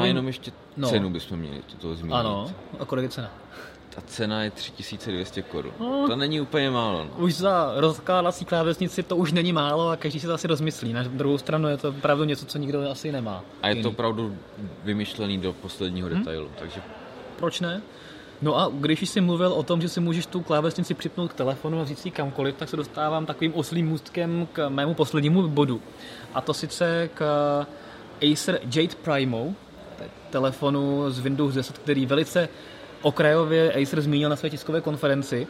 jenom ještě cenu bychom měli toto zmínit. Ano, a kolik je cena? Ta cena je 3200 korun. No, to není úplně málo. No. Už za rozkládací klávesnici to už není málo a každý si to asi rozmyslí. Na druhou stranu je to opravdu něco, co nikdo asi nemá. A je to opravdu vymyšlený do posledního detailu. Takže... Proč ne? No a když jsi mluvil o tom, že si můžeš tu klávesnici připnout k telefonu a říct si kamkoliv, tak se dostávám takovým oslým můstkem k mému poslednímu bodu. A to sice k Acer Jade Primo, telefonu z Windows 10, který velice okrajově Acer zmínil na své tiskové konferenci,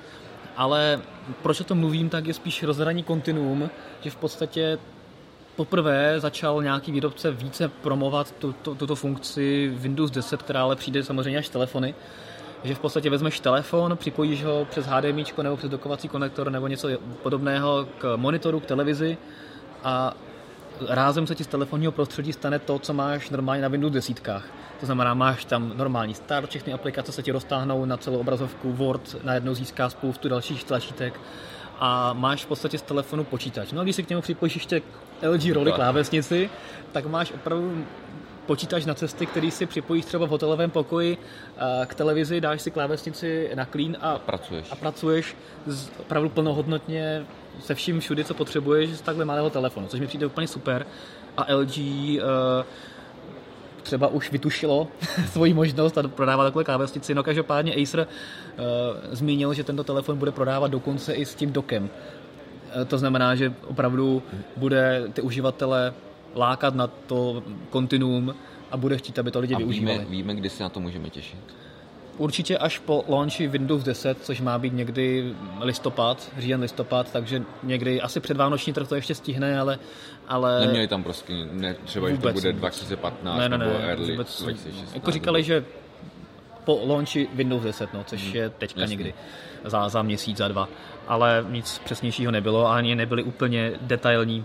ale proč o tom mluvím, tak je spíš rozhraní kontinuum, že v podstatě poprvé začal nějaký výrobce více promovat tuto funkci Windows 10, která ale přijde samozřejmě až telefony, že v podstatě vezmeš telefon, připojíš ho přes HDMIčko nebo přes dokovací konektor nebo něco podobného k monitoru, k televizi a rázem se ti z telefonního prostředí stane to, co máš normálně na Windows 10. To znamená, máš tam normální start, všechny aplikace se ti roztáhnou na celou obrazovku, Word najednou získá spoustu dalších tlačítek a máš v podstatě z telefonu počítač. No a když si k němu připojíš ještě LG Rolly klávesnici, tak máš opravdu počítač na cesty, který si připojíš třeba v hotelovém pokoji k televizi, dáš si klávesnici na klín a pracuješ opravdu plnohodnotně se vším všudy, co potřebuješ z takhle malého telefonu, což mi přijde úplně super. A LG třeba už vytušilo svoji možnost a prodává takové klávesnici. No každopádně Acer zmínil, že tento telefon bude prodávat dokonce i s tím dokem. To znamená, že opravdu bude ty uživatele lákat na to kontinuum a bude chtít, aby to lidi využívali. Víme, kdy se na to můžeme těšit? Určitě až po launchi Windows 10, což má být někdy říjen listopad, takže někdy asi předvánoční trh to ještě stihne, ale... Neměli tam prostě, třeba že to bude 2015 nebo early 2016. Jako říkali, že po launchi Windows 10, což je teďka někdy za měsíc, za dva, ale nic přesnějšího nebylo a ani nebyly úplně detailní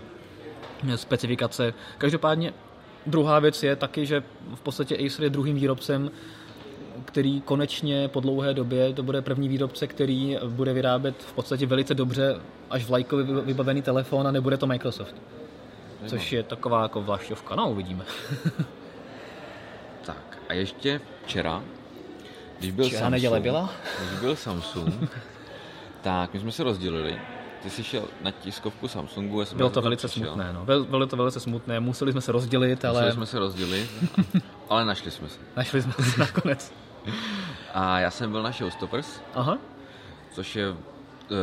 specifikace. Každopádně druhá věc je taky, že v podstatě Acer je druhým výrobcem, který konečně po dlouhé době, to bude první výrobce, který bude vyrábět v podstatě velice dobře až vlajkově vybavený telefon a nebude to Microsoft. Což je taková jako vlašťovka. No, uvidíme. Tak a ještě včera, když byl Samsung, tak my jsme se rozdělili. Ty jsi šel na tiskovku Samsungu. Bylo to velice smutné, Bylo to velice smutné, museli jsme se rozdělit, ale našli jsme se. Našli jsme se nakonec. A já jsem byl na Showstoppers, což je,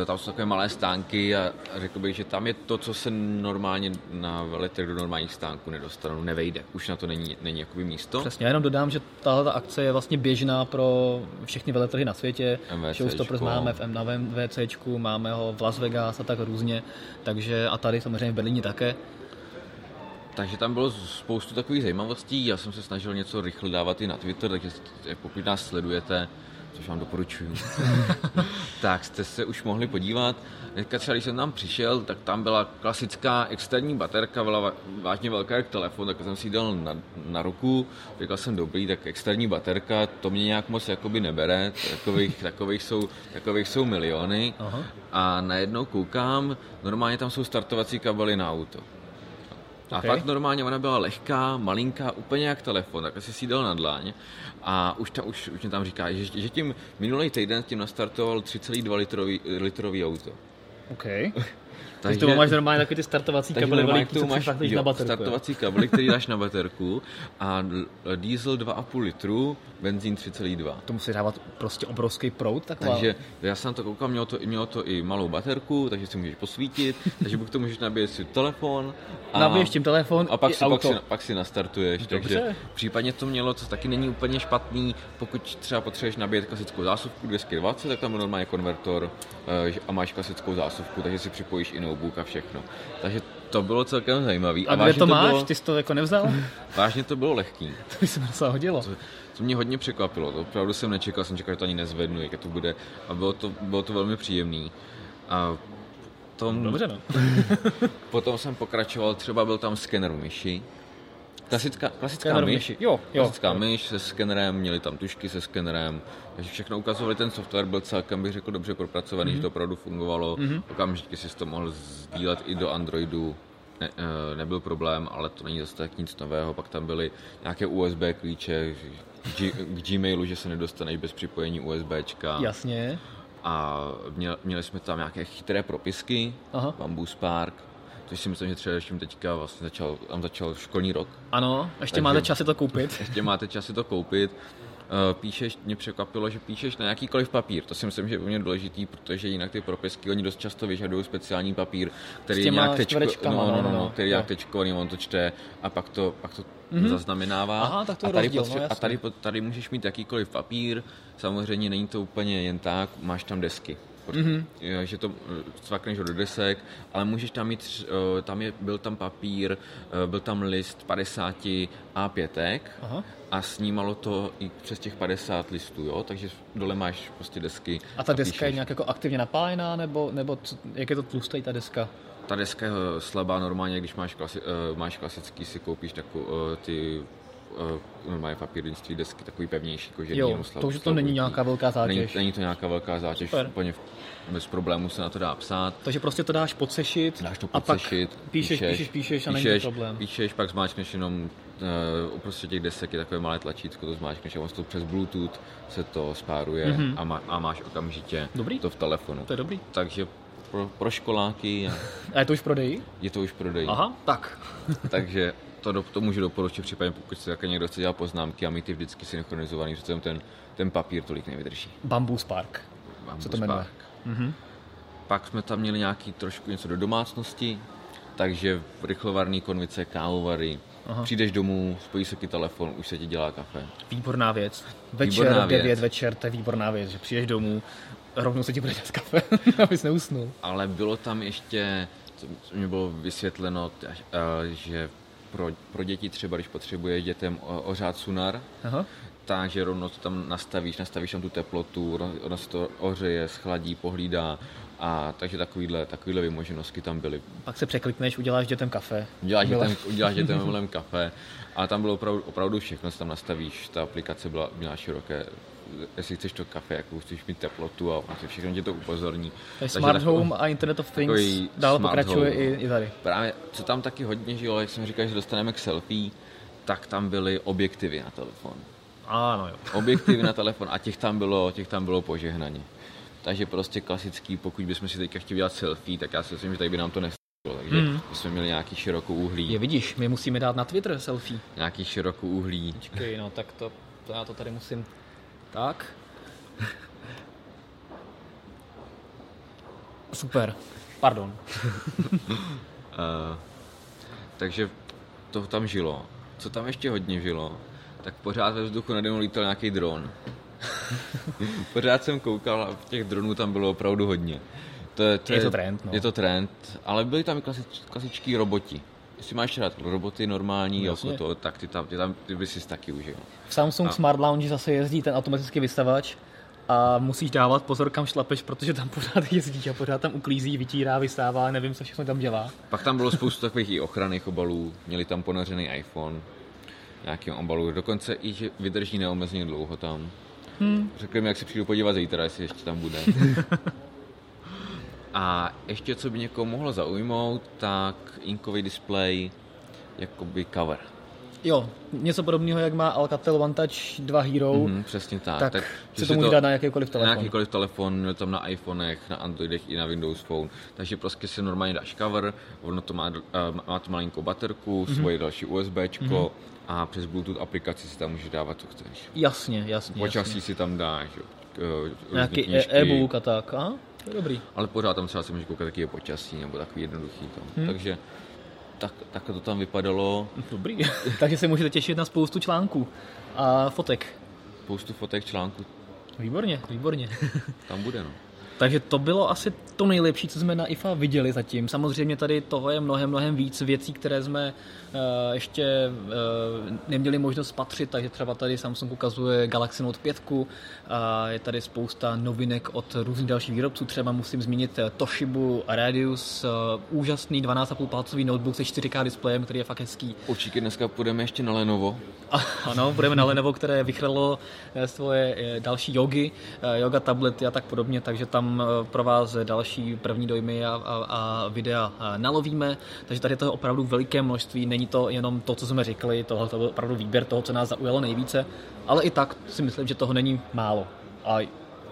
tam jsou takové malé stánky a řekl bych, že tam je to, co se normálně na veletrhu do normálních stánků nedostanu, nevejde. Už na to není jakoby místo. Přesně, já jenom dodám, že tahle akce je vlastně běžná pro všechny veletrhy na světě. Showstoppers máme na VCčku, máme ho v Las Vegas a tak různě, takže a tady samozřejmě v Berlíně také. Takže tam bylo spoustu takových zajímavostí, já jsem se snažil něco rychle dávat i na Twitter, takže pokud nás sledujete, což vám doporučuju, tak jste se už mohli podívat. Dneska třeba, když jsem tam přišel, tak tam byla klasická externí baterka, byla vážně velká jak telefon, tak jsem si ji dal na ruku, řekl jsem dobrý, tak externí baterka, to mě nějak moc jakoby nebere, takových jsou miliony. Aha. A najednou koukám, normálně tam jsou startovací kabely na auto. A fakt normálně ona byla lehká, malinká, úplně jak telefon, tak asi si dal na dláň a už mě tam říká, že tím minulý týden nastartoval 3,2 litrový auto. OK. Takže to máš normálně takový ty startovací kabely veliký, co máš na baterku. Startovací kabely, který dáš na baterku a diesel 2,5 litru, benzín 3,2. To musí dávat prostě obrovský proud taková. Takže já jsem na to koukal, mělo to i malou baterku, takže si můžeš posvítit, takže buď to můžeš nabíjet si telefon a pak si nastartuješ. Dobře. Takže případně to mělo, co taky není úplně špatný, pokud třeba potřebuješ nabíjet klasickou zásuvku 220, tak tam je normálně konvertor a máš klasickou zásuvku, takže si připojíš i notebook a všechno. Takže to bylo celkem zajímavý. A kde to máš? Bylo... Ty jsi to jako nevzal? Vážně to bylo lehký. To by se docela hodilo. To mě hodně překvapilo, to opravdu jsem čekal, že to ani nezvednu, jak to bude. A bylo to velmi příjemný. A tom... Dobře, no. Potom jsem pokračoval, třeba byl tam skener myši. Klasická myš. Jo. Myš se skenerem, měli tam tužky se skenerem, takže všechno ukazovali, ten software byl celkem, bych řekl, dobře propracovaný, že to opravdu fungovalo, okamžitě si to mohl sdílet i do Androidu, nebyl problém, ale to není zase tak nic nového, pak tam byly nějaké USB klíče k Gmailu, že se nedostaneš bez připojení USBčka. Jasně. A měli jsme tam nějaké chytré propisky, Bamboo Spark, což si myslím, že třeba ještě teďka vlastně začal školní rok. Ano, ještě máte čas si to koupit. Píšeš, mě překvapilo, že píšeš na jakýkoliv papír. To si myslím, že je poměrně důležitý, protože jinak ty propisky, oni dost často vyžadují speciální papír, který je nějak tečkovaný, on to čte a pak to zaznamenává. Aha, tak to je tady můžeš mít jakýkoliv papír, samozřejmě není to úplně jen tak, máš tam desky. Že to cvakneš do desek, ale můžeš tam mít, byl tam papír, byl tam list 50 A5 a snímalo to i přes těch 50 listů, jo? Takže dole máš prostě desky. A ta deska píšeš. Je nějak jako aktivně napájená, nebo jak je to tlustý ta deska? Ta deska je slabá normálně, když máš klasický, si koupíš takovou ty... normálně papírnictví desky, takový pevnější kožený. Jo, to už to není nějaká velká zátěž. Není to nějaká velká zátěž, úplně bez problémů se na to dá psát. Takže prostě to dáš podsešit a pak píšeš a není to problém. Píšeš, pak zmáčkneš jenom uprostřed těch desek je takové malé tlačítko, to zmáčkneš a on to přes Bluetooth se to spáruje a máš okamžitě to v telefonu. To je dobrý. Takže pro školáky. A je to už prodej? Je to už prodej. Aha, tak. Takže to můžu doporučit, případně pokud se také někdo chce dělat poznámky a mít ty vždycky synchronizovaný, protože ten papír tolik nevydrží. Bamboo Spark. Co to jmenuje? Pak jsme tam měli nějaký trošku něco do domácnosti, takže rychlovarný konvice, kávovary. Přijdeš domů, spojí se ti telefon, už se ti dělá kafe. Výborná věc. Večer 9 večer, to je výborná věc, že přijdeš domů, rovnou se ti bude dělat kafe, abys neusnul. Ale bylo tam ještě, co mi bylo vysvětleno, že pro děti třeba, když potřebuješ dětem ořát sunar, takže rovno to tam nastavíš tam tu teplotu, ono se to ořeje, schladí, pohlídá, a takže takovýhle vymoženosti tam byly. Pak se překlikneš, uděláš dětem kafe. Uděláš dětem kafe a tam bylo opravdu všechno, tam nastavíš, ta aplikace byla široké, jestli chceš to kafe, jakou chceš mít teplotu a všechno tě to upozorní. Smart Home a Internet of Things dál pokračuje i tady. Právě, co tam taky hodně žilo, jak jsem říkal, že dostaneme k selfie, tak tam byly objektivy na telefon. Ano, jo. Objektivy na telefon a těch tam bylo požehnaně. Takže prostě klasický, pokud bychom si teďka chtěli dělat selfie, tak já si myslím, že tady by nám to nestačilo. Takže jsme měli nějaký širokouhlý. Je vidíš, my musíme dát na Twitter selfie. Nějaký širokouhlý. Počkej, no tak to já to tady musím... Tak. Super. Pardon. Takže to tam žilo. Co tam ještě hodně žilo, tak pořád ve vzduchu nade mnou lítal nějaký dron. Pořád jsem koukal a těch dronů tam bylo opravdu hodně. To je trend, no. Je to trend, ale byli tam i klasičtí roboti. Jestli máš rád roboty normální, jako to, tak ty bys si taky užil. V Samsung Smart Lounge zase jezdí ten automatický vystavač a musíš dávat pozor, kam šlapeš, protože tam pořád jezdí a pořád tam uklízí, vytírá, vystává, nevím, co všechno tam dělá. Pak tam bylo spoustu takových i ochranných obalů, měli tam ponořený iPhone, nějaký obalů, dokonce i že vydrží neomezeně dlouho tam. Řekli mi, jak se přijdu podívat zítra, jestli ještě tam bude. A ještě, co by někoho mohlo zaujmout, tak inkový displej, jakoby cover. Jo, něco podobného, jak má Alcatel Vantage 2 Hero. Přesně tak. Tak se to může dát na jakýkoliv telefon. Na jakýkoliv telefon, měl tam na iPhonech, na Androidech i na Windows Phone. Takže prostě si normálně dáš cover, ono to má to malinkou baterku, svoje další USBčko, a přes Bluetooth aplikaci si tam můžeš dávat, co chceš. Jasně. Počasí si tam dáš, jo. Nějaký e-book a tak, a to je dobrý. Ale pořád tam třeba si můžeš koukat, jaký je počasí, nebo takový jednoduchý tam. Takže tak to tam vypadalo. Dobrý. Takže se můžete těšit na spoustu článků a fotek. Spoustu fotek, článků. Výborně. Tam bude, no. Takže to bylo asi to nejlepší, co jsme na IFA viděli zatím. Samozřejmě tady toho je mnohem víc věcí, které jsme ještě neměli možnost spatřit, takže třeba tady Samsung ukazuje Galaxy Note 5, je tady spousta novinek od různých dalších výrobců, třeba musím zmínit Toshibu a Radius, úžasný 12,5 palcový notebook se 4K displejem, který je fakt hezký. Určitě dneska půjdeme ještě na Lenovo. Ano, půjdeme na Lenovo, které vychrlilo svoje další yoga tablety a tak podobně, takže tam pro vás další první dojmy a videa nalovíme, takže tady to je opravdu veliké množství, není to jenom to, co jsme řekli, tohle to byl opravdu výběr toho, co nás zaujalo nejvíce, ale i tak si myslím, že toho není málo a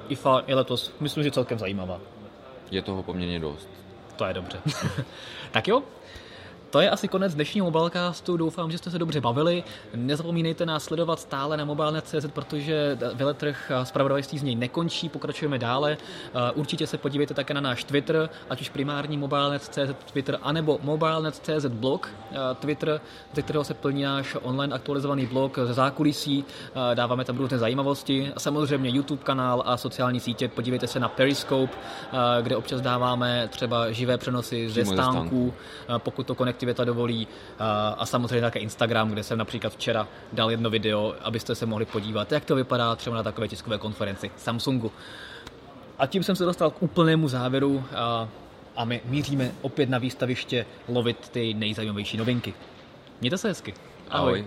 IFA je letos, myslím, že celkem zajímavá. Je toho poměrně dost. To je dobře. Tak jo. To je asi konec dnešního Mobilecastu, doufám, že jste se dobře bavili. Nezapomínejte nás sledovat stále na Mobile.cz, protože veletrh zpravodajství z něj nekončí, pokračujeme dále. Určitě se podívejte také na náš Twitter, ať už primární Mobile.cz Twitter, anebo Mobile.cz blog Twitter, ze kterého se plní náš online aktualizovaný blog ze zákulisí, dáváme tam různé zajímavosti. Samozřejmě YouTube kanál a sociální sítě, podívejte se na Periscope, kde občas dáváme třeba živé přenosy ze stánků, pokud to konektivujeme. Věta dovolí, a samozřejmě také Instagram, kde jsem například včera dal jedno video, abyste se mohli podívat, jak to vypadá třeba na takové tiskové konferenci Samsungu. A tím jsem se dostal k úplnému závěru a my míříme opět na výstaviště lovit ty nejzajímavější novinky. Mějte se hezky. Ahoj.